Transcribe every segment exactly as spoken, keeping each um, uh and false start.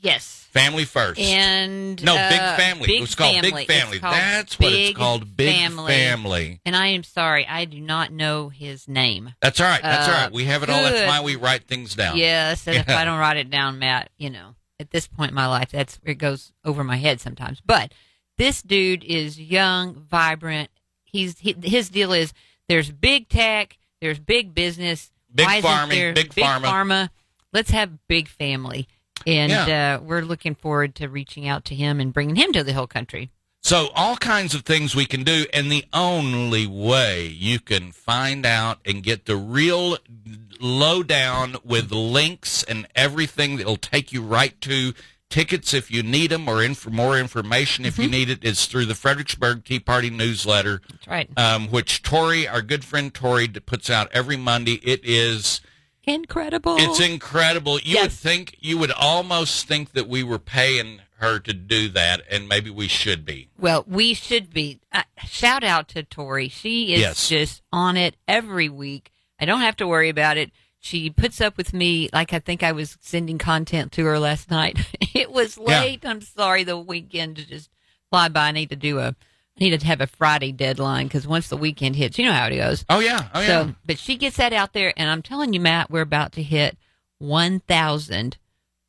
Yes. Family First. And no, uh, Big Family. Big it was called Family. Big Family. That's what it's called, Big Family. Family. And I am sorry, I do not know his name. That's all right. That's uh, all right. We have it good. all. That's why we write things down. Yes, and yeah. if I don't write it down, Matt, you know, at this point in my life, that's it goes over my head sometimes. But this dude is young, vibrant. He's he, his deal is there's big tech, there's big business, big farming, big, big pharma. pharma. Let's have Big Family. And yeah. uh, we're looking forward to reaching out to him and bringing him to the Hill Country. So all kinds of things we can do. And the only way you can find out and get the real lowdown with links and everything that will take you right to tickets if you need them or in for more information if mm-hmm. you need it is through the Fredericksburg Tea Party newsletter. That's right. Um, which Tori, our good friend Tori, puts out every Monday. It is... Incredible. It's incredible. You yes. would think, you would almost think that we were paying her to do that, and maybe we should be. Well, we should be. Uh, shout out to Tori. She is yes. just on it every week. I don't have to worry about it. She puts up with me, like I think I was sending content to her last night. It was late. Yeah. I'm sorry. The weekend just fly by. I need to do a... Needed to have a Friday deadline because once the weekend hits, you know how it goes. Oh, yeah. Oh, yeah. So, but she gets that out there, and I'm telling you, Matt, we're about to hit one thousand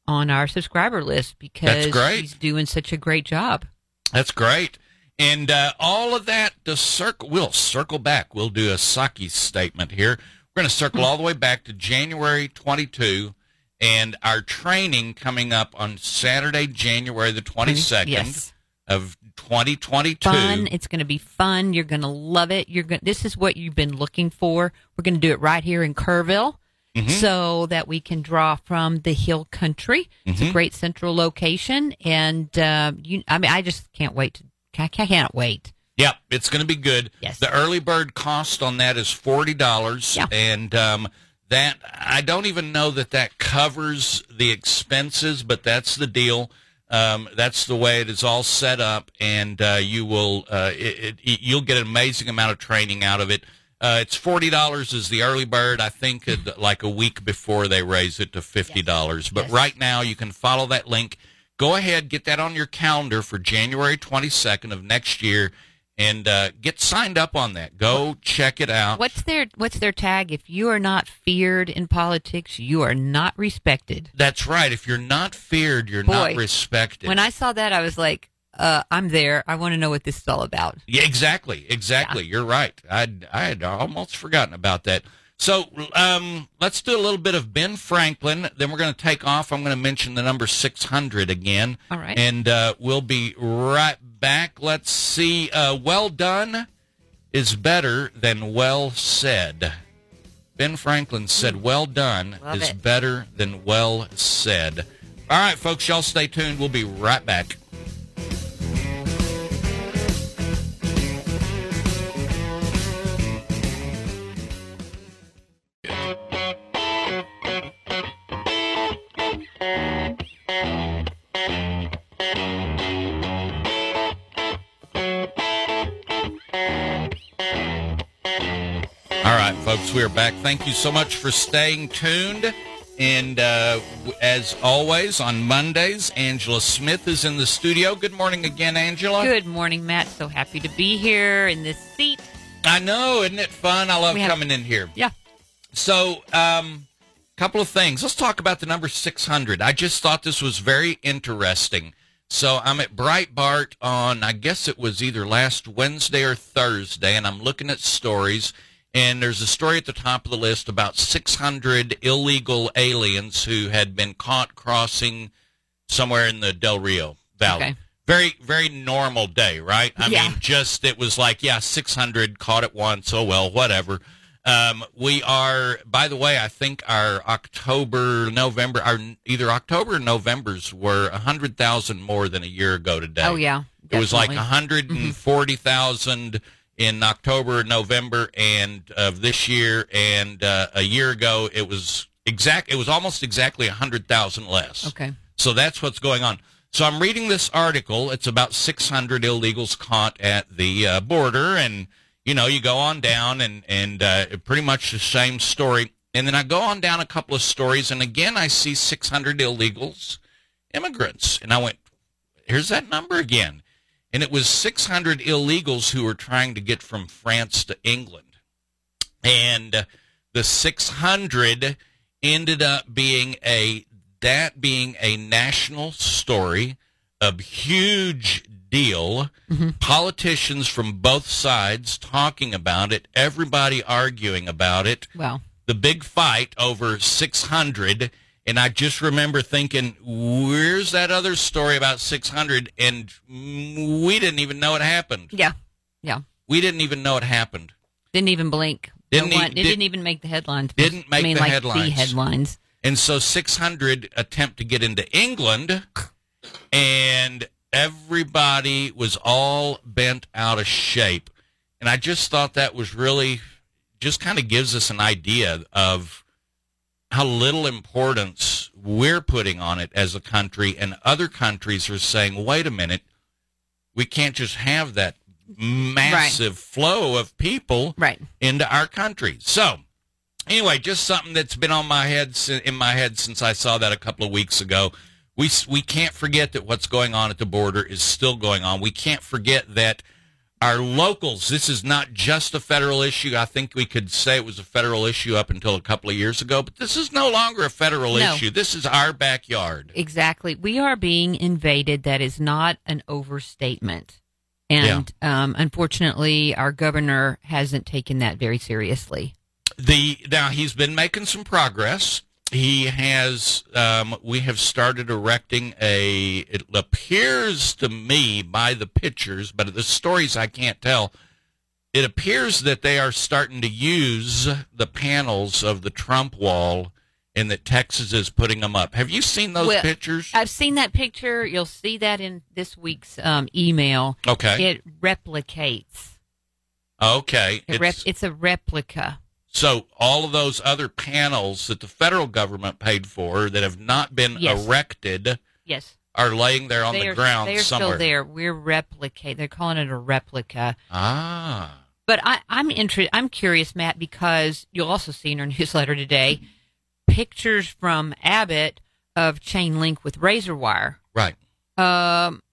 on our subscriber list because she's doing such a great job. That's great. And uh, all of that, the circle, we'll circle back. We'll do a Saki statement here. We're going to circle all the way back to January twenty-second, and our training coming up on Saturday, January the twenty-second. Yes. Of twenty twenty-two. Fun. It's going to be fun. You're going to love it. You're going. This is what you've been looking for. We're going to do it right here in Kerrville mm-hmm. so that we can draw from the Hill Country. Mm-hmm. It's a great central location. And uh, you, I mean, I just can't wait. To, I can't wait. Yep. It's going to be good. Yes. The early bird cost on that is forty dollars. Yeah. And um, that I don't even know that that covers the expenses, but that's the deal. Um, that's the way it is all set up, and uh, you will uh, it, it, you'll get an amazing amount of training out of it. Uh, it's forty dollars is the early bird. I think it, like a week before they raise it to fifty dollars. Yes. But yes. right now you can follow that link. Go ahead, get that on your calendar for January twenty second of next year, and uh, get signed up on that. Go check it out. What's their What's their tag? If you are not feared in politics, you are not respected. That's right. If you're not feared, you're Boy, not respected. When I saw that, I was like, uh, I'm there. I want to know what this is all about. Yeah, exactly. Exactly. Yeah. You're right. I, I had almost forgotten about that. So um, let's do a little bit of Ben Franklin. Then we're going to take off. I'm going to mention the number six hundred again. All right. And uh, we'll be right back. Let's see. Uh, well done is better than well said. Ben Franklin said well done Love is it. better than well said. All right, folks, y'all stay tuned. We'll be right back. Folks, we are back. Thank you so much for staying tuned. And uh, as always, on Mondays, Angela Smith is in the studio. Good morning again, Angela. Good morning, Matt. So happy to be here in this seat. I know. Isn't it fun? I love have, coming in here. Yeah. So a um, couple of things. Let's talk about the number six hundred. I just thought this was very interesting. So I'm at Breitbart on, I guess it was either last Wednesday or Thursday, and I'm looking at stories. And there's a story at the top of the list about six hundred illegal aliens who had been caught crossing somewhere in the Del Rio Valley. Okay. Very, very normal day, right? I yeah. mean, just it was like, yeah, six hundred caught at once. Oh, well, whatever. Um, we are, by the way, I think our October, November, our either October or November's were one hundred thousand more than a year ago today. Oh, yeah. Definitely. It was like one hundred forty thousand. Mm-hmm. In October, November, and of uh, this year, and uh, a year ago, it was exact. It was almost exactly a hundred thousand less. Okay. So that's what's going on. So I'm reading this article. It's about six hundred illegals caught at the uh, border, and you know, you go on down, and and uh, pretty much the same story. And then I go on down a couple of stories, and again, I see six hundred illegals, immigrants, and I went, "Here's that number again." And it was six hundred illegals who were trying to get from France to England. And the six hundred ended up being a, that being a national story, a huge deal. Mm-hmm. Politicians from both sides talking about it, everybody arguing about it. Wow. The big fight over six hundred. And I just remember thinking, where's that other story about six hundred? And we didn't even know it happened. Yeah, yeah. We didn't even know it happened. Didn't even blink. Didn't no one, e- it did, didn't even make the headlines. Didn't make I mean, the like headlines. The headlines. And so six hundred attempt to get into England, and everybody was all bent out of shape. And I just thought that was really, just kind of gives us an idea of how little importance we're putting on it as a country, and other countries are saying, wait a minute, we can't just have that massive right. flow of people right. into our country. So anyway, just something that's been on my head in my head since I saw that a couple of weeks ago. We, we can't forget that what's going on at the border is still going on. We can't forget that our locals, this is not just a federal issue. I think we could say it was a federal issue up until a couple of years ago, but this is no longer a federal no. issue. This is our backyard. Exactly. We are being invaded. That is not an overstatement. And yeah. um, unfortunately, our governor hasn't taken that very seriously. The Now, he's been making some progress. He has, um, we have started erecting a, it appears to me by the pictures, but the stories I can't tell, it appears that they are starting to use the panels of the Trump wall and that Texas is putting them up. Have you seen those well, pictures? I've seen that picture. You'll see that in this week's um, email. Okay. It replicates. Okay. It rep- it's, it's a replica. So all of those other panels that the federal government paid for that have not been yes. erected yes. are laying there on they the are, ground they are somewhere. They're still there. We're replicate. They're calling it a replica. Ah. But I, I'm intre- I'm curious, Matt, because you'll also see in our newsletter today pictures from Abbott of chain link with razor wire. Right. Um.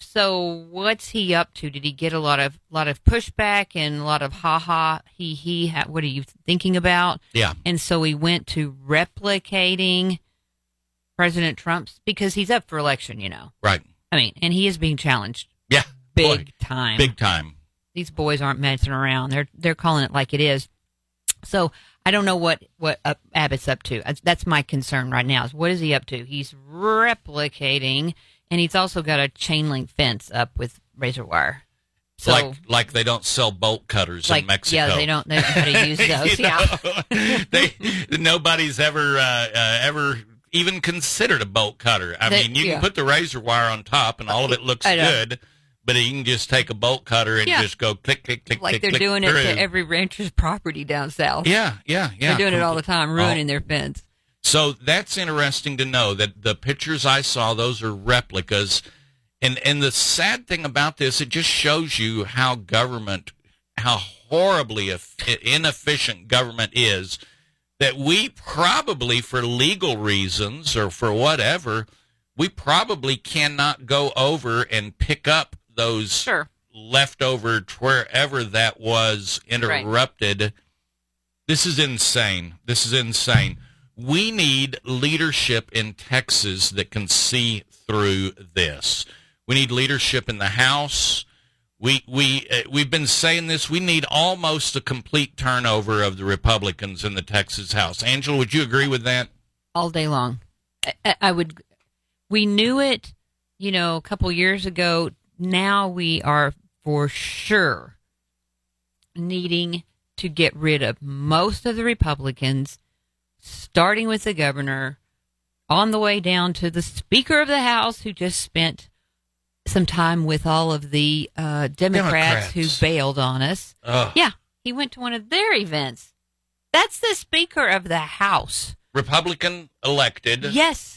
So what's he up to? Did he get a lot of lot of pushback and a lot of ha ha he he? Ha, what are you thinking about? Yeah. And so he went to replicating President Trump's because he's up for election, you know. Right. I mean, and he is being challenged. Yeah. Big boy. time. Big time. These boys aren't messing around. They're they're calling it like it is. So I don't know what, what uh, Abbott's up to. That's my concern right now is what is he up to? He's replicating, and he's also got a chain link fence up with razor wire. So, like like they don't sell bolt cutters like, in Mexico. Yeah, they don't. They don't know how to use those. Yeah, they, nobody's ever uh, uh, ever even considered a bolt cutter. I they, mean, you yeah. can put the razor wire on top, and all of it looks good. But you can just take a bolt cutter and yeah. just go click, click, click, like click, click. Like they're doing through. it to every rancher's property down south. Yeah, yeah, yeah. They're doing it all the time, ruining oh. their fence. So that's interesting to know that the pictures I saw, those are replicas. And and the sad thing about this, it just shows you how government, how horribly inefficient government is, that we probably, for legal reasons or for whatever, we probably cannot go over and pick up those sure. leftover wherever that was interrupted. Right. This is insane. This is insane. We need leadership in Texas that can see through this. We need leadership in the House. We we uh, we've been saying this. We need almost a complete turnover of the Republicans in the Texas House. Angela, would you agree with that? All day long, I, I would. We knew it, you know, a couple years ago. Now we are for sure needing to get rid of most of the Republicans, starting with the governor, on the way down to the Speaker of the House, who just spent some time with all of the uh, Democrats, Democrats who bailed on us. Ugh. Yeah, he went to one of their events. That's the Speaker of the House. Republican elected. Yes.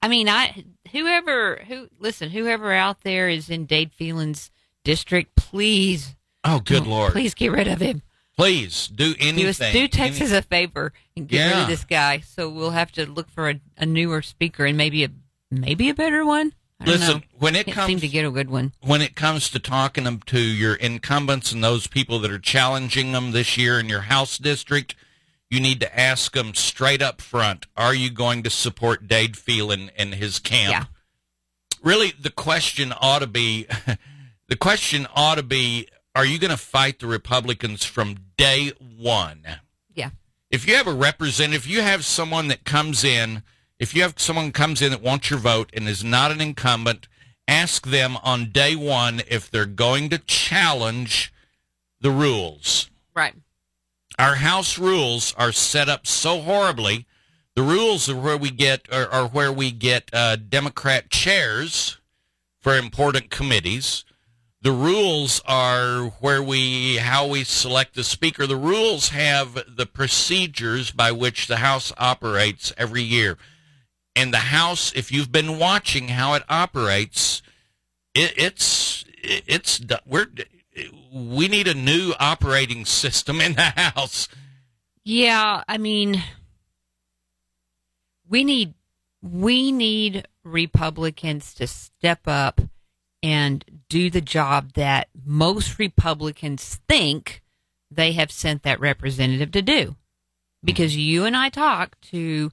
I mean, I whoever, who listen, whoever out there is in Dade Phelan's district, please. Oh, good Lord. Please get rid of him. Please do anything. Just do Texas anything. a favor and get yeah. rid of this guy. So we'll have to look for a, a newer speaker and maybe a maybe a better one. I don't Listen, know. when it Can't comes seem to get a good one. When it comes to talking them to your incumbents and those people that are challenging them this year in your House district, you need to ask them straight up front: are you going to support Dade Phelan and his camp? Yeah. Really, the question ought to be: the question ought to be, are you going to fight the Republicans from day one? Yeah. If you have a representative, if you have someone that comes in, if you have someone comes in that wants your vote and is not an incumbent, ask them on day one if they're going to challenge the rules. Right. Our House rules are set up so horribly. The rules are where we get are, are where we get uh, Democrat chairs for important committees. The rules are where we, how we select the speaker. The rules have the procedures by which the House operates every year. And the House, if you've been watching how it operates, it, it's, it, it's, we're, we need a new operating system in the House. Yeah, I mean, we need, we need Republicans to step up and do the job that most Republicans think they have sent that representative to do. Because you and I talk to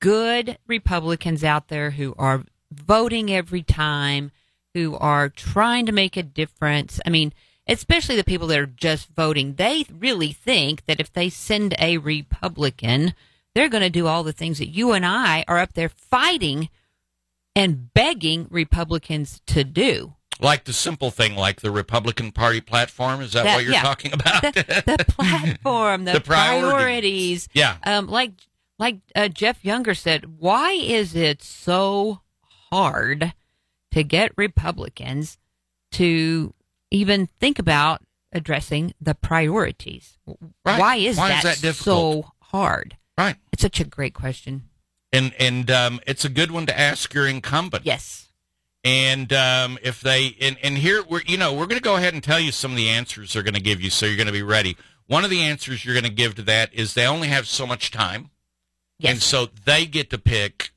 good Republicans out there who are voting every time, who are trying to make a difference. I mean, especially the people that are just voting. They really think that if they send a Republican, they're going to do all the things that you and I are up there fighting and begging Republicans to do. Like the simple thing, like the Republican Party platform? Is that, that what you're yeah. talking about? The, the platform, the, the priorities. priorities. Yeah. Um, like like uh, Jeff Younger said, why is it so hard to get Republicans to even think about addressing the priorities? Right. Why is why that, is that difficult? so hard? Right. It's such a great question. And and um, it's a good one to ask your incumbent. Yes. And um, if they and, and here we're you know we're going to go ahead and tell you some of the answers they're going to give you, so you're going to be ready. One of the answers you're going to give to that is they only have so much time, yes. and so they get to pick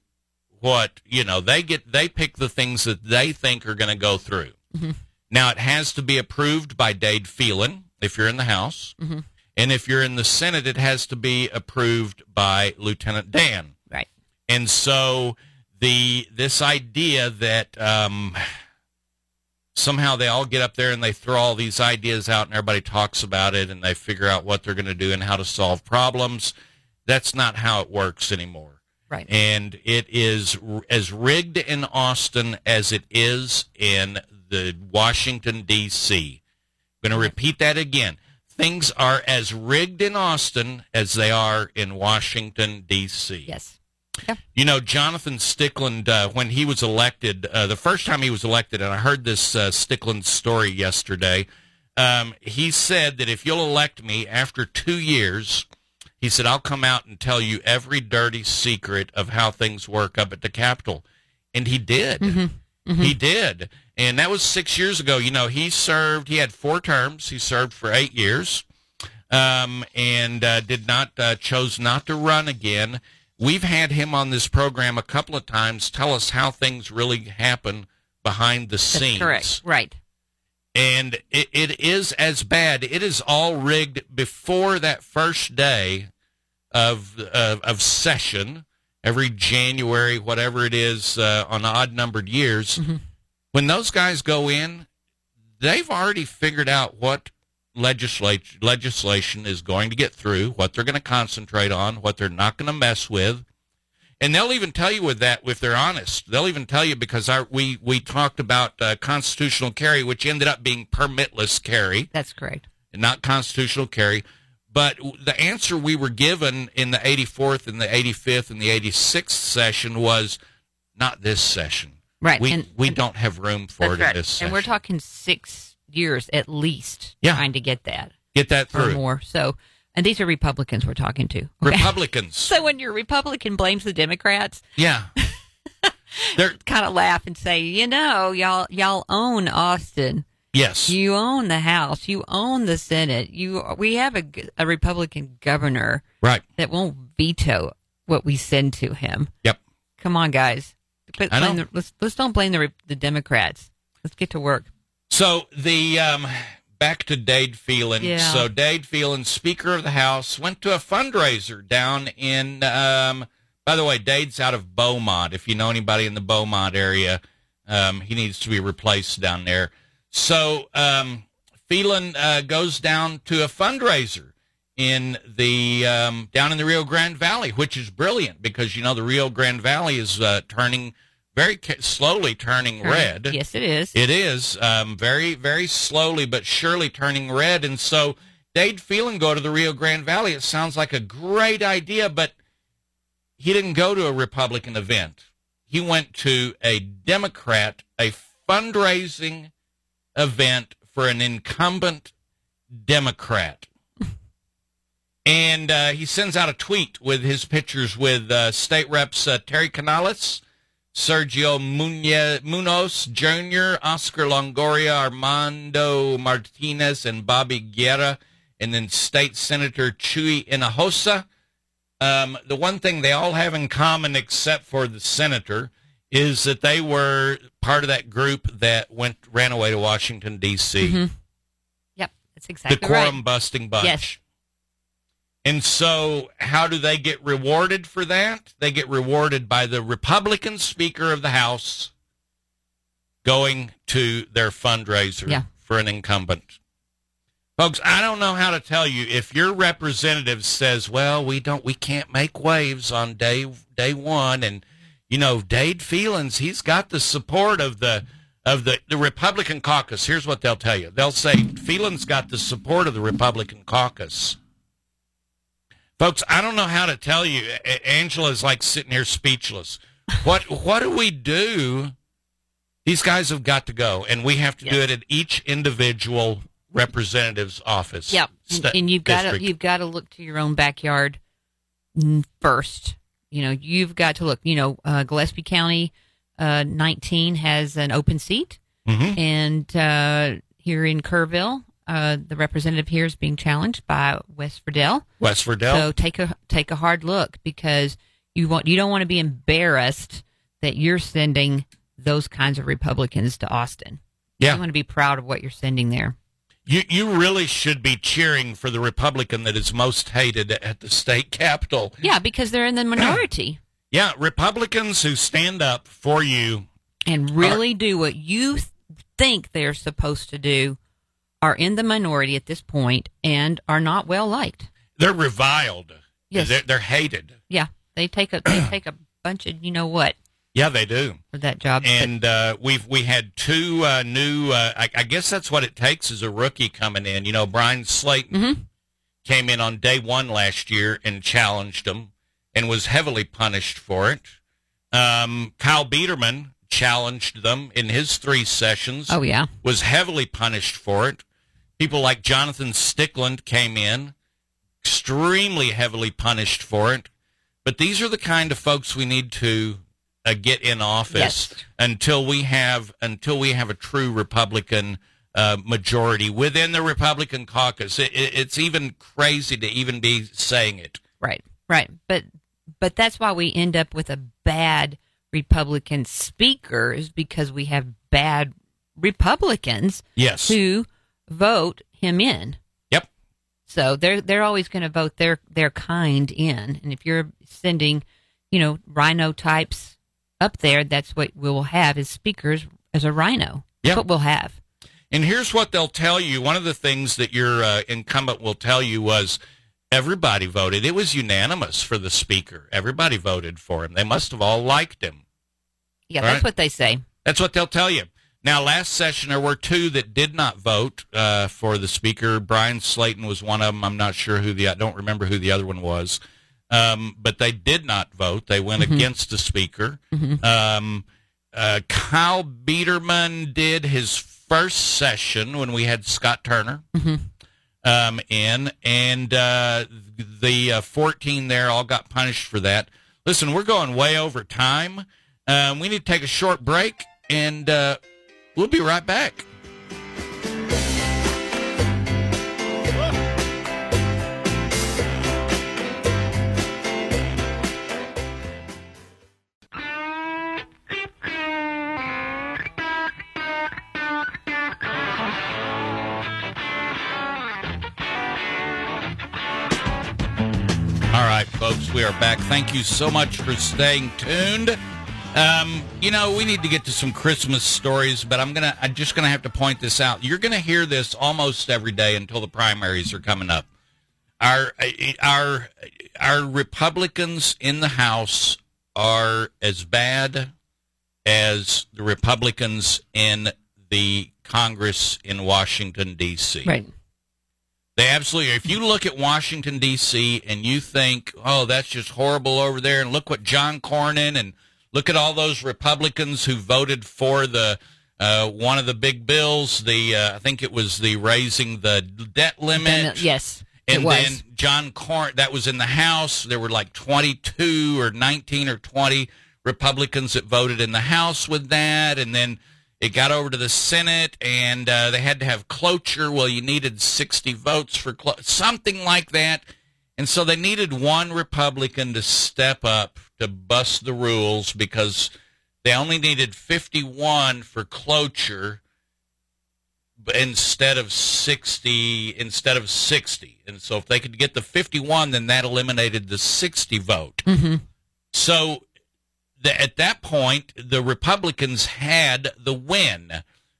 what you know they get they pick the things that they think are going to go through. Mm-hmm. Now it has to be approved by Dade Phelan if you're in the House, mm-hmm. and if you're in the Senate, it has to be approved by Lieutenant Dan. And so the this idea that um, somehow they all get up there and they throw all these ideas out and everybody talks about it and they figure out what they're going to do and how to solve problems. That's not how it works anymore. Right. And it is r- as rigged in Austin as it is in the Washington, D C I'm going to repeat that again. Things are as rigged in Austin as they are in Washington, D C Yes. Yeah. You know, Jonathan Stickland, uh, when he was elected, uh, the first time he was elected, and I heard this uh, Stickland story yesterday, um, he said that if you'll elect me after two years, he said, I'll come out and tell you every dirty secret of how things work up at the Capitol. And he did. Mm-hmm. Mm-hmm. He did. And that was six years ago. You know, he served, he had four terms. He served for eight years um, and uh, did not, uh, chose not to run again. We've had him on this program a couple of times tell us how things really happen behind the scenes. That's correct, right. And it, it is as bad. It is all rigged before that first day of of, of session, every January, whatever it is, uh, on odd-numbered years. Mm-hmm. When those guys go in, they've already figured out what Legislate, legislation is going to get through, what they're going to concentrate on, what they're not going to mess with. And they'll even tell you with that, if they're honest, they'll even tell you, because our, we, we talked about uh, constitutional carry, which ended up being permitless carry. That's correct. And not constitutional carry. But the answer we were given in the eighty-fourth and the eighty-fifth and the eighty-sixth session was, not this session. Right. We, and, we and, don't have room for it right. in this session. And we're talking six years at least yeah. trying to get that get that through more. So, and these are Republicans we're talking to, okay? Republicans. So when your Republican blames the Democrats, yeah, they're kind of laugh and say, you know, y'all y'all own Austin. Yes, you own the House, you own the Senate. You we have a, a Republican governor, right, that won't veto what we send to him. Yep. Come on, guys. But I the, let's let's don't blame the the Democrats. Let's get to work. So the um, back to Dade Phelan. Yeah. So Dade Phelan, Speaker of the House, went to a fundraiser down in. Um, by the way, Dade's out of Beaumont. If you know anybody in the Beaumont area, um, he needs to be replaced down there. So um, Phelan uh, goes down to a fundraiser in the um, down in the Rio Grande Valley, which is brilliant because you know the Rio Grande Valley is uh, turning. Very ca- slowly turning red. Yes, it is. It is. Um, very, very slowly but surely turning red. And so Dade Phelan go to the Rio Grande Valley. It sounds like a great idea, but he didn't go to a Republican event. He went to a Democrat, a fundraising event for an incumbent Democrat. And uh, he sends out a tweet with his pictures with uh, State Reps uh, Terry Canales, Sergio Munoz Junior, Oscar Longoria, Armando Martinez, and Bobby Guerra, and then State Senator Chuy Hinojosa. Um, the one thing they all have in common, except for the senator, is that they were part of that group that went ran away to Washington, D C Mm-hmm. Yep, that's exactly right. The quorum-busting bunch. Yes. And so how do they get rewarded for that? They get rewarded by the Republican Speaker of the House going to their fundraiser yeah. for an incumbent. Folks, I don't know how to tell you. If your representative says, well, we don't, we can't make waves on day day one, and, you know, Dade Phelan's, he's got the support of the of the, the Republican caucus. Here's what they'll tell you. They'll say, Phelan's got the support of the Republican caucus. Folks, I don't know how to tell you. Angela's like sitting here speechless. What what do we do? These guys have got to go, and we have to yes. do it at each individual representative's office. Yep, st- and you've got to you've got to look to your own backyard first. You know, you've got to look. You know, uh, Gillespie County uh, nineteen has an open seat, mm-hmm. and uh, here in Kerrville. Uh, the representative here is being challenged by Wes Virdell. Wes Virdell. So take a take a hard look because you want you don't want to be embarrassed that you're sending those kinds of Republicans to Austin. Yeah. You want to be proud of what you're sending there. You you really should be cheering for the Republican that is most hated at the state capitol. Yeah, because they're in the minority. Yeah, Republicans who stand up for you and really are, do what you th- think they're supposed to do are in the minority at this point and are not well liked. They're reviled. Yes, they're, they're hated. Yeah, they take a they take a bunch of you know what. Yeah, they do for that job. And uh, we've we had two uh, new. Uh, I, I guess that's what it takes is a rookie coming in. You know, Brian Slayton mm-hmm. came in on day one last year and challenged them. And was heavily punished for it. Um, Kyle Biederman challenged them in his three sessions. Oh, yeah. Was heavily punished for it. People like Jonathan Stickland came in, extremely heavily punished for it. But these are the kind of folks we need to uh, get in office yes. until we have until we have a true Republican uh, majority within the Republican caucus. It, it, it's even crazy to even be saying it. Right, right. But... But that's why we end up with a bad Republican speaker is because we have bad Republicans yes. who vote him in. Yep. So they're they're always going to vote their their kind in. And if you're sending, you know, RINO types up there, that's what we will have as speakers as a RINO. Yep. That's what we'll have. And here's what they'll tell you. One of the things that your uh, incumbent will tell you was, everybody voted. It was unanimous for the speaker. Everybody voted for him. They must have all liked him. Yeah, all that's right? what they say. That's what they'll tell you. Now, last session, there were two that did not vote uh, for the speaker. Brian Slayton was one of them. I'm not sure who the, I don't remember who the other one was. Um, but they did not vote. They went mm-hmm. against the speaker. Mm-hmm. Um, uh, Kyle Biederman did his first session when we had Scott Turner. Mm-hmm. Um, in and uh, the uh, fourteen there all got punished for that. Listen, we're going way over time. Um, we need to take a short break, and uh, we'll be right back. Folks, we are back. Thank you so much for staying tuned. Um, you know, we need to get to some Christmas stories, but I'm gonna, I'm just gonna have to point this out. You're gonna hear this almost every day until the primaries are coming up. Our, our, our Republicans in the House are as bad as the Republicans in the Congress in Washington, D C Right. They absolutely, if you look at Washington, D C, and you think, oh, that's just horrible over there, and look what John Cornyn, and look at all those Republicans who voted for the uh, one of the big bills, the uh, I think it was the raising the debt limit. The, yes, and it was. Then John Cornyn, that was in the House. There were like twenty-two or nineteen or twenty Republicans that voted in the House with that, and then it got over to the Senate, and uh, they had to have cloture. Well, you needed sixty votes for clo- something like that. And so they needed one Republican to step up to bust the rules because they only needed fifty-one for cloture instead of sixty. Instead of sixty, and so if they could get the fifty-one, then that eliminated the sixty vote. Mm-hmm. So at that point, the Republicans had the win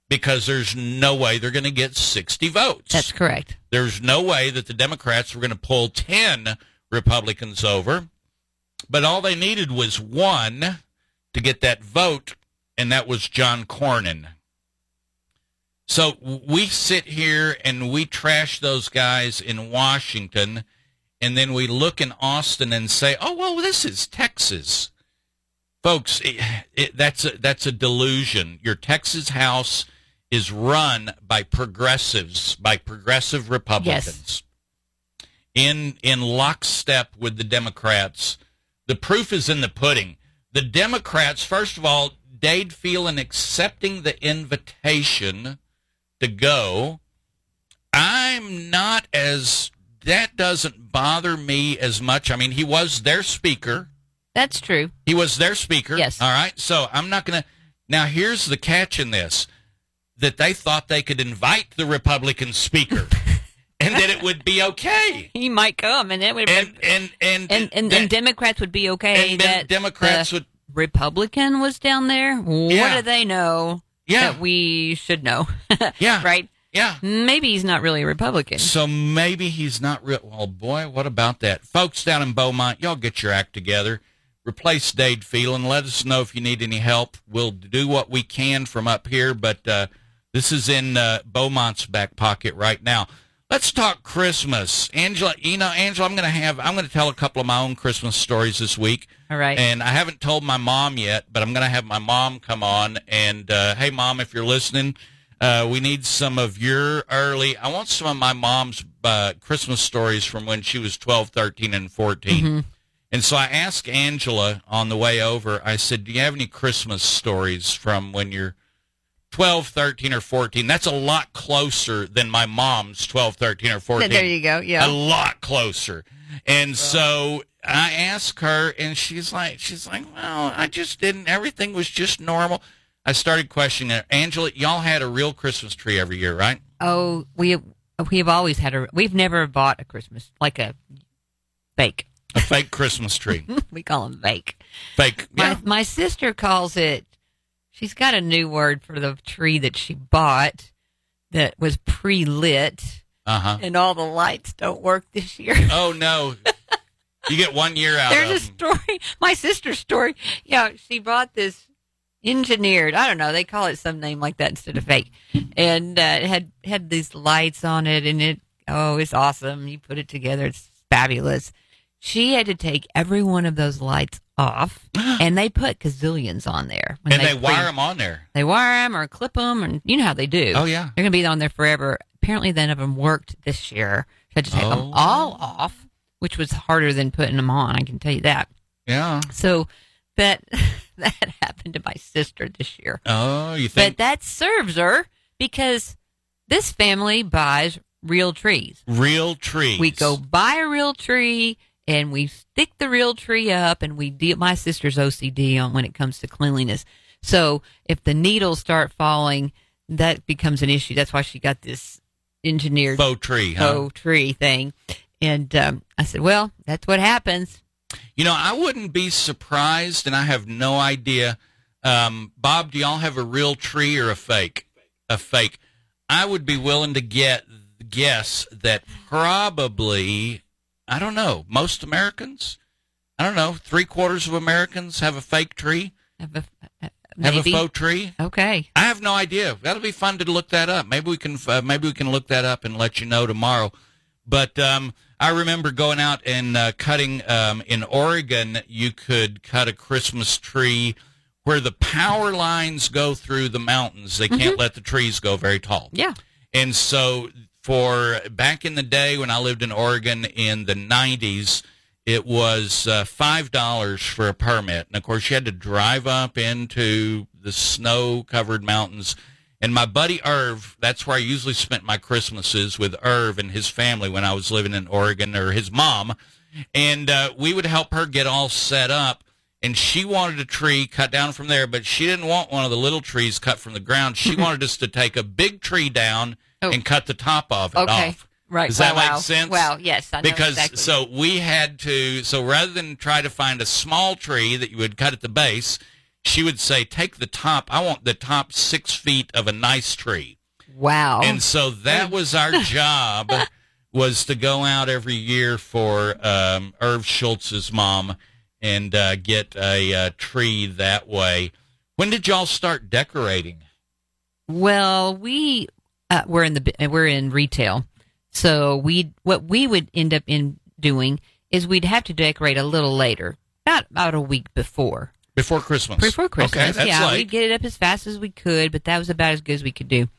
because there's no way they're going to get sixty votes. That's correct. There's no way that the Democrats were going to pull ten Republicans over. But all they needed was one to get that vote, and that was John Cornyn. So we sit here and we trash those guys in Washington, and then we look in Austin and say, oh, well, this is Texas. Folks, it, it, that's a, that's a delusion. Your Texas House is run by progressives, by progressive Republicans. Yes. In in lockstep with the Democrats. The proof is in the pudding. The Democrats, first of all, Dade Phelan accepting the invitation to go. I'm not as, that doesn't bother me as much. I mean, he was their speaker. That's true. He was their speaker. Yes. All right. So I'm not going to. Now, here's the catch in this, that they thought they could invite the Republican speaker and that it would be okay. He might come, and that would and and and and, and, that, and Democrats would be okay. And that Democrats would. Republican was down there. What yeah. do they know yeah. that we should know? yeah, right. Yeah, maybe he's not really a Republican. So maybe he's not real. Well, boy, what about that, folks down in Beaumont? Y'all get your act together. Replace Dade Phelan. Let us know if you need any help. We'll do what we can from up here, but uh, this is in uh, Beaumont's back pocket right now. Let's talk Christmas, Angela. You know, Angela, I'm going to have I'm going to tell a couple of my own Christmas stories this week. All right. And I haven't told my mom yet, but I'm going to have my mom come on. And uh, hey, mom, if you're listening, uh, we need some of your early. I want some of my mom's uh, Christmas stories from when she was twelve, thirteen, and fourteen. Mm-hmm. And so I asked Angela on the way over. I said, "Do you have any Christmas stories from when you're?" twelve, thirteen, or fourteen. That's a lot closer than my mom's twelve, thirteen, or fourteen. There you go, yeah. A lot closer. And well. so I asked her, and she's like, she's like, well, I just didn't. Everything was just normal. I started questioning her. Angela, y'all had a real Christmas tree every year, right? Oh, we we've always had a, we've never bought a Christmas, like a fake. A fake Christmas tree. We call them fake. Fake, yeah. My, my sister calls it. She's got a new word for the tree that she bought that was pre-lit, uh-huh. and all the lights don't work this year. Oh, no. You get one year out There's of There's a story. My sister's story. Yeah, she bought this engineered. I don't know. They call it some name like that instead of fake. And uh, it had, had these lights on it, and it, oh, it's awesome. You put it together. It's fabulous. She had to take every one of those lights off, and they put gazillions on there. When and they, they wire print. them on there. They wire them or clip them, and you know how they do. Oh, yeah. They're going to be on there forever. Apparently, none of them worked this year. So I had to take oh. them all off, which was harder than putting them on. I can tell you that. Yeah. So that that happened to my sister this year. Oh, you think? But that serves her because this family buys real trees. Real trees. We go buy a real tree. And we stick the real tree up, and we deal. My sister's O C D on when it comes to cleanliness. So if the needles start falling, that becomes an issue. That's why she got this engineered faux tree, huh? faux tree thing. And um, I said, "Well, that's what happens." You know, I wouldn't be surprised, and I have no idea. Um, Bob, do y'all have a real tree or a fake? A fake. I would be willing to get guess that probably. I don't know. Most Americans, I don't know, three quarters of Americans have a fake tree, have a, have a faux tree. Okay, I have no idea. That'll be fun to look that up. Maybe we can, uh, maybe we can look that up and let you know tomorrow. But um, I remember going out and uh, cutting um, in Oregon. You could cut a Christmas tree where the power lines go through the mountains. They can't mm-hmm. let the trees go very tall. Yeah, and so. For back in the day when I lived in Oregon in the nineties, it was uh, five dollars for a permit. And, of course, you had to drive up into the snow-covered mountains. And my buddy Irv, that's where I usually spent my Christmases with Irv and his family when I was living in Oregon, or his mom. And uh, we would help her get all set up. And she wanted a tree cut down from there, but she didn't want one of the little trees cut from the ground. She wanted us to take a big tree down. Oh. And cut the top of it okay. off. Right. Does that wow, make wow. sense? Well, yes. I know because exactly. so we had to, so rather than try to find a small tree that you would cut at the base, she would say, take the top. I want the top six feet of a nice tree. Wow. And so that was our job, was to go out every year for um, Irv Schultz's mom and uh, get a uh, tree that way. When did y'all start decorating? Well, we... Uh, we're in the we're in retail, so we what we would end up in doing is we'd have to decorate a little later, about about a week before before Christmas. Before Christmas, okay, that's yeah, like... we'd get it up as fast as we could, but that was about as good as we could do.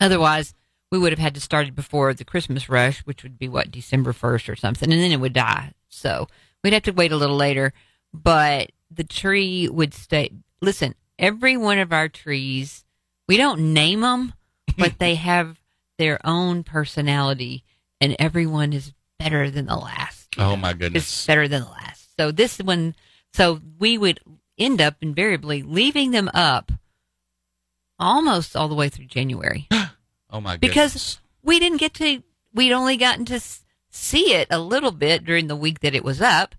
Otherwise, we would have had to start it before the Christmas rush, which would be what December first or something, and then it would die. So we'd have to wait a little later, but the tree would stay. Listen, every one of our trees, we don't name them. But they have their own personality, and everyone is better than the last. Oh, know? my goodness. It's better than the last. So this one, so we would end up invariably leaving them up almost all the way through January. Oh, my goodness. Because we didn't get to we'd only gotten to see it a little bit during the week that it was up.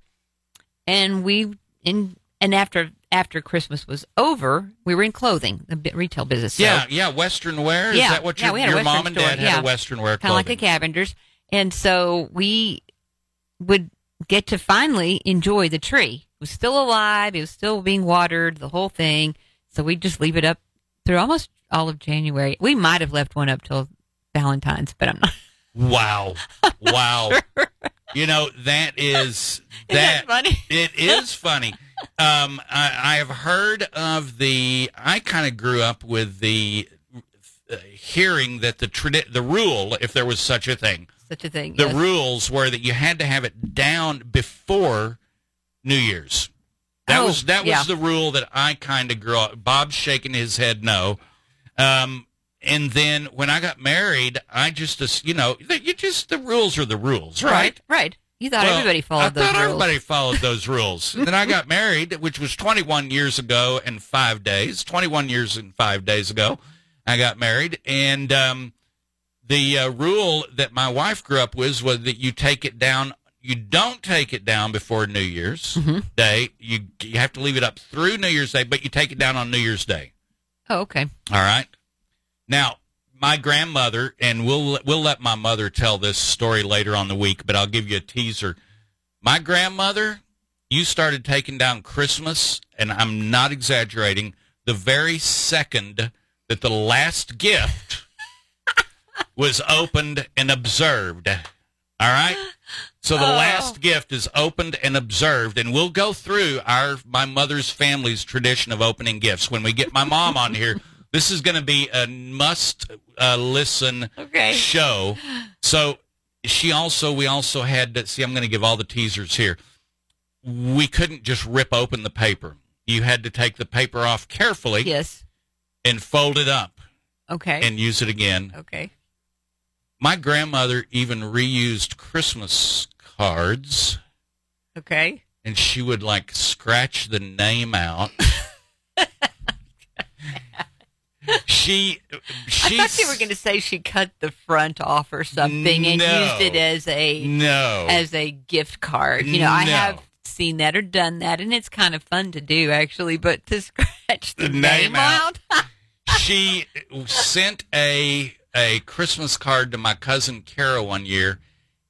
And we in and after after Christmas was over, we were in clothing, the retail business. So. Yeah, yeah, Western wear. Is yeah, that what your, yeah, your mom and dad store. had yeah. a Western wear clothing? Kind of like the Cavenders. And so we would get to finally enjoy the tree. It was still alive. It was still being watered, the whole thing. So we'd just leave it up through almost all of January. We might have left one up till Valentine's, but I'm not. Wow. Wow. Sure. You know, that is... That, Isn't that funny? It is funny. Um, I, I have heard of the... I kind of grew up with the uh, hearing that the tradi- the rule, if there was such a thing... Such a thing, The yes. rules were that you had to have it down before New Year's. That oh, was that yeah. was the rule that I kind of grew up. Bob's shaking his head no. Um, and then when I got married, I just, you know, you just the rules are the rules, right? Right, right. You thought well, everybody followed I those rules. I thought everybody followed those rules. And then I got married, which was twenty-one years ago and five days. twenty-one years and five days ago, I got married. And um, the uh, rule that my wife grew up with was that you take it down. You don't take it down before New Year's mm-hmm. Day. You you have to leave it up through New Year's Day, but you take it down on New Year's Day. Oh, okay. All right. Now, my grandmother, and we'll we'll let my mother tell this story later on the week, but I'll give you a teaser. My grandmother, you started taking down Christmas, and I'm not exaggerating, the very second that the last gift was opened and observed. All right? So the oh. last gift is opened and observed, and we'll go through our my mother's family's tradition of opening gifts. When we get my mom on here, this is going to be a must-listen uh, okay. show. So she also, we also had to, see, I'm going to give all the teasers here. We couldn't just rip open the paper. You had to take the paper off carefully. Yes. And fold it up. Okay. And use it again. Okay. My grandmother even reused Christmas cards. Okay. And she would, like, scratch the name out. she, she. I thought you were going to say she cut the front off or something and no, used it as a no as a gift card. You know, no. I have seen that or done that, and it's kind of fun to do actually. But to scratch the, the name, name out, out she sent a. a Christmas card to my cousin Kara one year,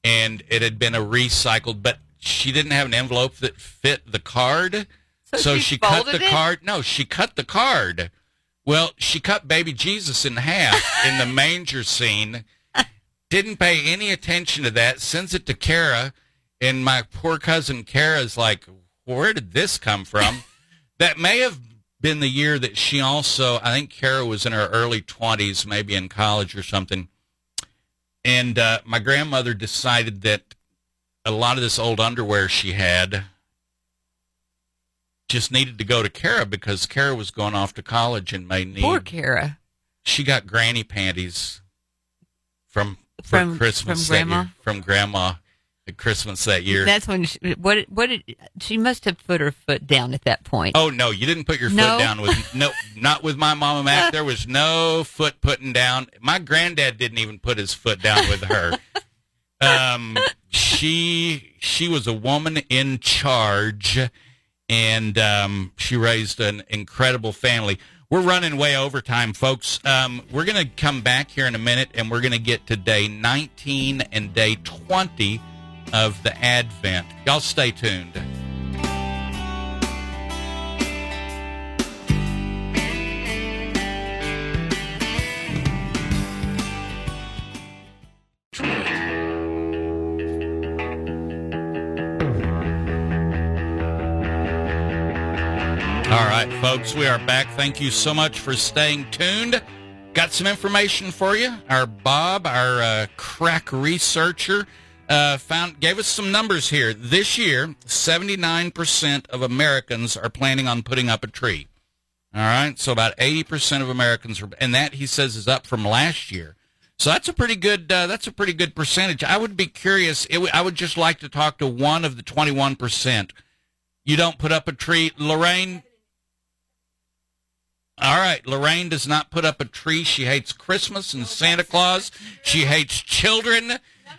and it had been a recycled, but she didn't have an envelope that fit the card, so, so she, she cut the it? card. No, she cut the card. Well, she cut baby Jesus in half in the manger scene, didn't pay any attention to that, sends it to Kara, and my poor cousin Kara's like, where did this come from? That may have been the year that she also, I think Kara was in her early twenties, maybe in college or something. And uh, my grandmother decided that a lot of this old underwear she had just needed to go to Kara because Kara was going off to college and may need. Poor Kara. She got granny panties from, from, from Christmas. From Grandma? Year, from Grandma. At Christmas that year. That's when she, what what did, she must have put her foot down at that point. Oh no, you didn't put your no. foot down with no, not with my mama Mac. There was no foot putting down. My granddad didn't even put his foot down with her. um, she she was a woman in charge, and um, she raised an incredible family. We're running way over time, folks. Um, we're gonna come back here in a minute, and we're gonna get to day nineteen and day twenty. Of the Advent. Y'all stay tuned. All right, folks, we are back. Thank you so much for staying tuned. Got some information for you. Our Bob, our uh, crack researcher, Uh, found gave us some numbers here. This year, seventy-nine percent of Americans are planning on putting up a tree. All right, so about eighty percent of Americans, are, and that he says is up from last year. So that's a pretty good. Uh, that's a pretty good percentage. I would be curious. It w- I would just like to talk to one of the twenty-one percent. You don't put up a tree, Lorraine. All right, Lorraine does not put up a tree. She hates Christmas and Santa Claus. She hates children.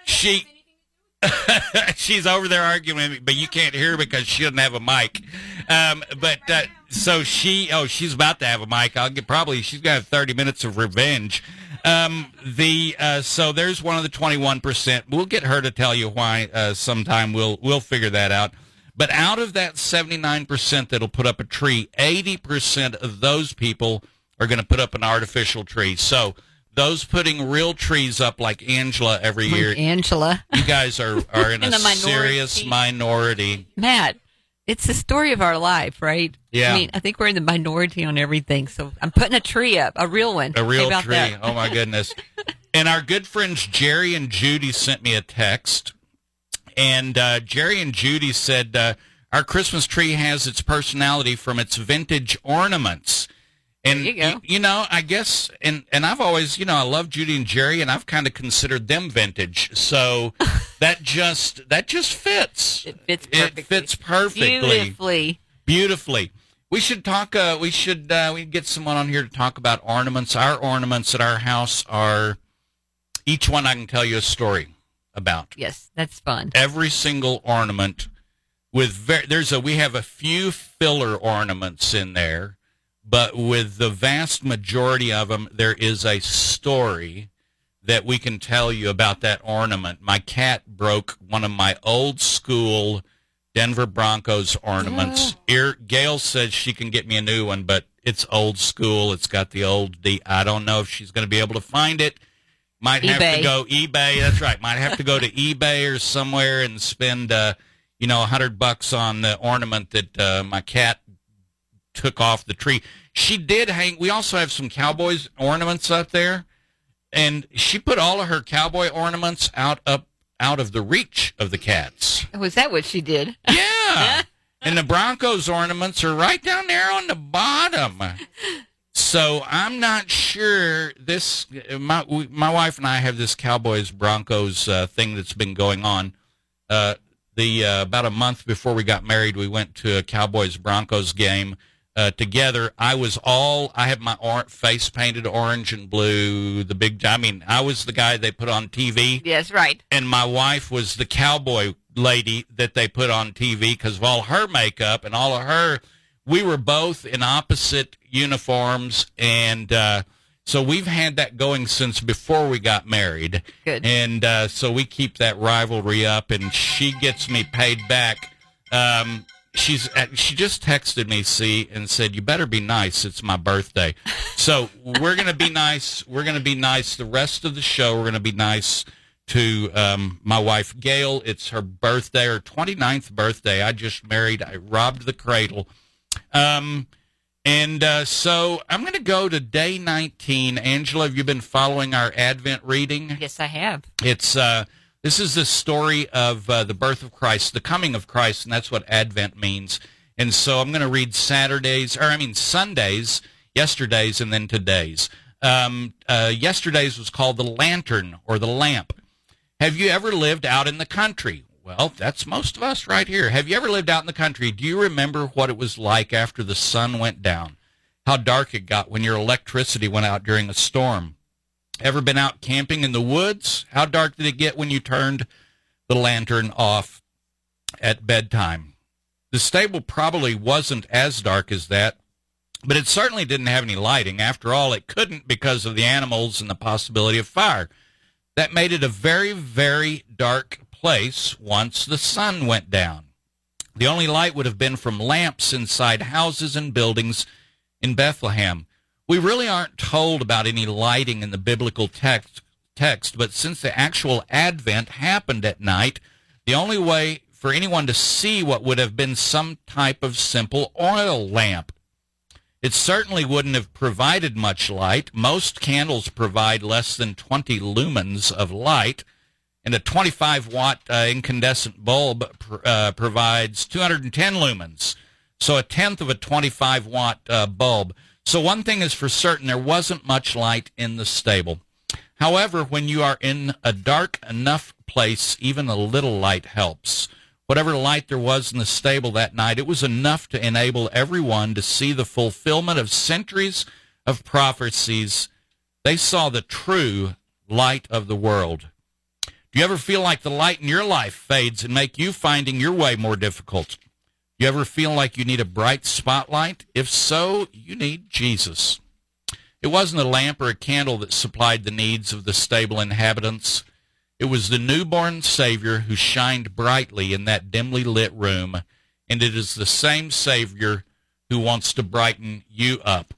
She she's over there arguing, but you can't hear her because she doesn't have a mic. Um, but uh, so she, oh, she's about to have a mic. I'll get probably she's got thirty minutes of revenge. Um, the uh, so there's one of the twenty-one percent. We'll get her to tell you why uh, sometime. We'll we'll figure that out. But out of that seventy-nine percent that'll put up a tree, eighty percent of those people are going to put up an artificial tree. So those putting real trees up like Angela every like year, Angela, you guys are, are in, in a minority. serious minority. Matt, it's the story of our life, right? Yeah. I mean, I think we're in the minority on everything. So I'm putting a tree up, a real one. A real tree. That? Oh, my goodness. And our good friends Jerry and Judy sent me a text. And uh, Jerry and Judy said, uh, our Christmas tree has its personality from its vintage ornaments. And, there you, go. Y- you know, I guess, and, and I've always, you know, I love Judy and Jerry, and I've kind of considered them vintage. So that just that just fits. It fits perfectly. It fits perfectly. Beautifully. Beautifully. We should talk, uh, we should uh, we get someone on here to talk about ornaments. Our ornaments at our house are, each one I can tell you a story about. Yes, that's fun. Every single ornament with ver- there's a we have a few filler ornaments in there, but with the vast majority of them there is a story that we can tell you about that ornament. My cat broke one of my old school Denver Broncos ornaments. Yeah. Ear- Gail says she can get me a new one, but it's old school. It's got the old D. I don't know if she's going to be able to find it. Might have eBay. to go eBay. That's right. Might have to go to eBay or somewhere and spend, uh, you know, a hundred bucks on the ornament that uh, my cat took off the tree. She did hang. We also have some Cowboys ornaments up there, and she put all of her cowboy ornaments out up out of the reach of the cats. Was that what she did? Yeah. And the Broncos ornaments are right down there on the bottom. So I'm not sure this, my my wife and I have this Cowboys Broncos uh, thing that's been going on. Uh, the uh, about a month before we got married, we went to a Cowboys Broncos game uh, together. I was all, I had my or- face painted orange and blue, the big, I mean, I was the guy they put on T V. Yes, right. And my wife was the cowboy lady that they put on T V because of all her makeup and all of her. We were both in opposite uniforms, and uh, so we've had that going since before we got married. Good. And uh, so we keep that rivalry up, and she gets me paid back. Um, she's at, she just texted me, see, and said, you better be nice. It's my birthday. So we're going to be nice. We're going to be nice the rest of the show. We're going to be nice to um, my wife, Gail. It's her birthday, her twenty-ninth birthday. I just married. I robbed the cradle. Um, and, uh, so I'm going to go to day nineteen. Angela, have you been following our Advent reading? Yes, I have. It's, uh, this is the story of, uh, the birth of Christ, the coming of Christ, and that's what Advent means. And so I'm going to read Saturdays, or I mean Sundays, yesterday's, and then today's. Um, uh, yesterday's was called the lantern or the lamp. Have you ever lived out in the country? Well, that's most of us right here. Have you ever lived out in the country? Do you remember what it was like after the sun went down? How dark it got when your electricity went out during a storm? Ever been out camping in the woods? How dark did it get when you turned the lantern off at bedtime? The stable probably wasn't as dark as that, but it certainly didn't have any lighting. After all, it couldn't because of the animals and the possibility of fire. That made it a very, very dark place once the sun went down. The only light would have been from lamps inside houses and buildings in Bethlehem. We really aren't told about any lighting in the biblical text, text, but since the actual Advent happened at night, the only way for anyone to see what would have been some type of simple oil lamp. It certainly wouldn't have provided much light. Most candles provide less than twenty lumens of light. And a twenty-five watt uh, incandescent bulb pr- uh, provides two hundred ten lumens, so a tenth of a twenty-five watt uh, bulb. So one thing is for certain, there wasn't much light in the stable. However, when you are in a dark enough place, even a little light helps. Whatever light there was in the stable that night, it was enough to enable everyone to see the fulfillment of centuries of prophecies. They saw the true light of the world. Do you ever feel like the light in your life fades and make you finding your way more difficult? Do you ever feel like you need a bright spotlight? If so, you need Jesus. It wasn't a lamp or a candle that supplied the needs of the stable inhabitants. It was the newborn Savior who shined brightly in that dimly lit room, and it is the same Savior who wants to brighten you up.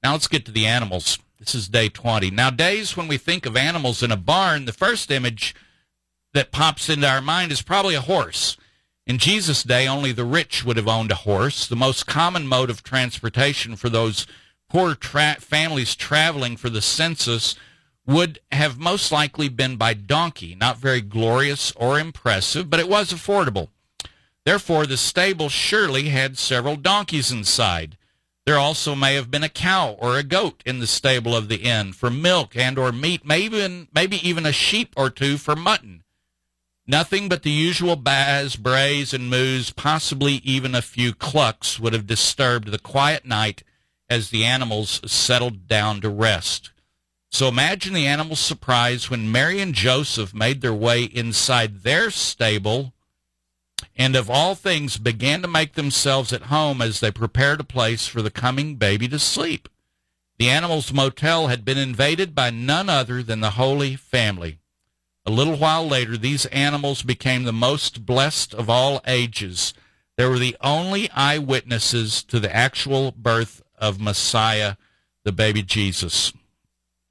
Now let's get to the animals. This is day twenty. Nowadays, when we think of animals in a barn, the first image that pops into our mind is probably a horse. In Jesus' day, only the rich would have owned a horse. The most common mode of transportation for those poor tra- families traveling for the census would have most likely been by donkey, not very glorious or impressive, but it was affordable. Therefore, the stable surely had several donkeys inside. There also may have been a cow or a goat in the stable of the inn for milk and or meat, maybe, maybe even a sheep or two for mutton. Nothing but the usual baas, brays, and moos, possibly even a few clucks, would have disturbed the quiet night as the animals settled down to rest. So imagine the animals' surprise when Mary and Joseph made their way inside their stable and, of all things, began to make themselves at home as they prepared a place for the coming baby to sleep. The animals' motel had been invaded by none other than the Holy Family. A little while later, these animals became the most blessed of all ages. They were the only eyewitnesses to the actual birth of Messiah, the baby Jesus.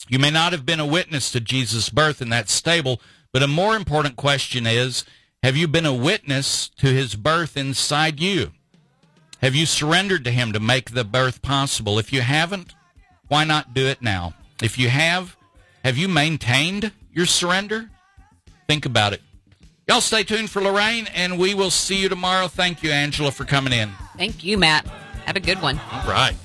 You may not have been a witness to Jesus' birth in that stable, but a more important question is, have you been a witness to his birth inside you? Have you surrendered to him to make the birth possible? If you haven't, why not do it now? If you have, have you maintained your surrender? Think about it. Y'all stay tuned for Lorraine, and we will see you tomorrow. Thank you, Angela, for coming in. Thank you, Matt. Have a good one. All right.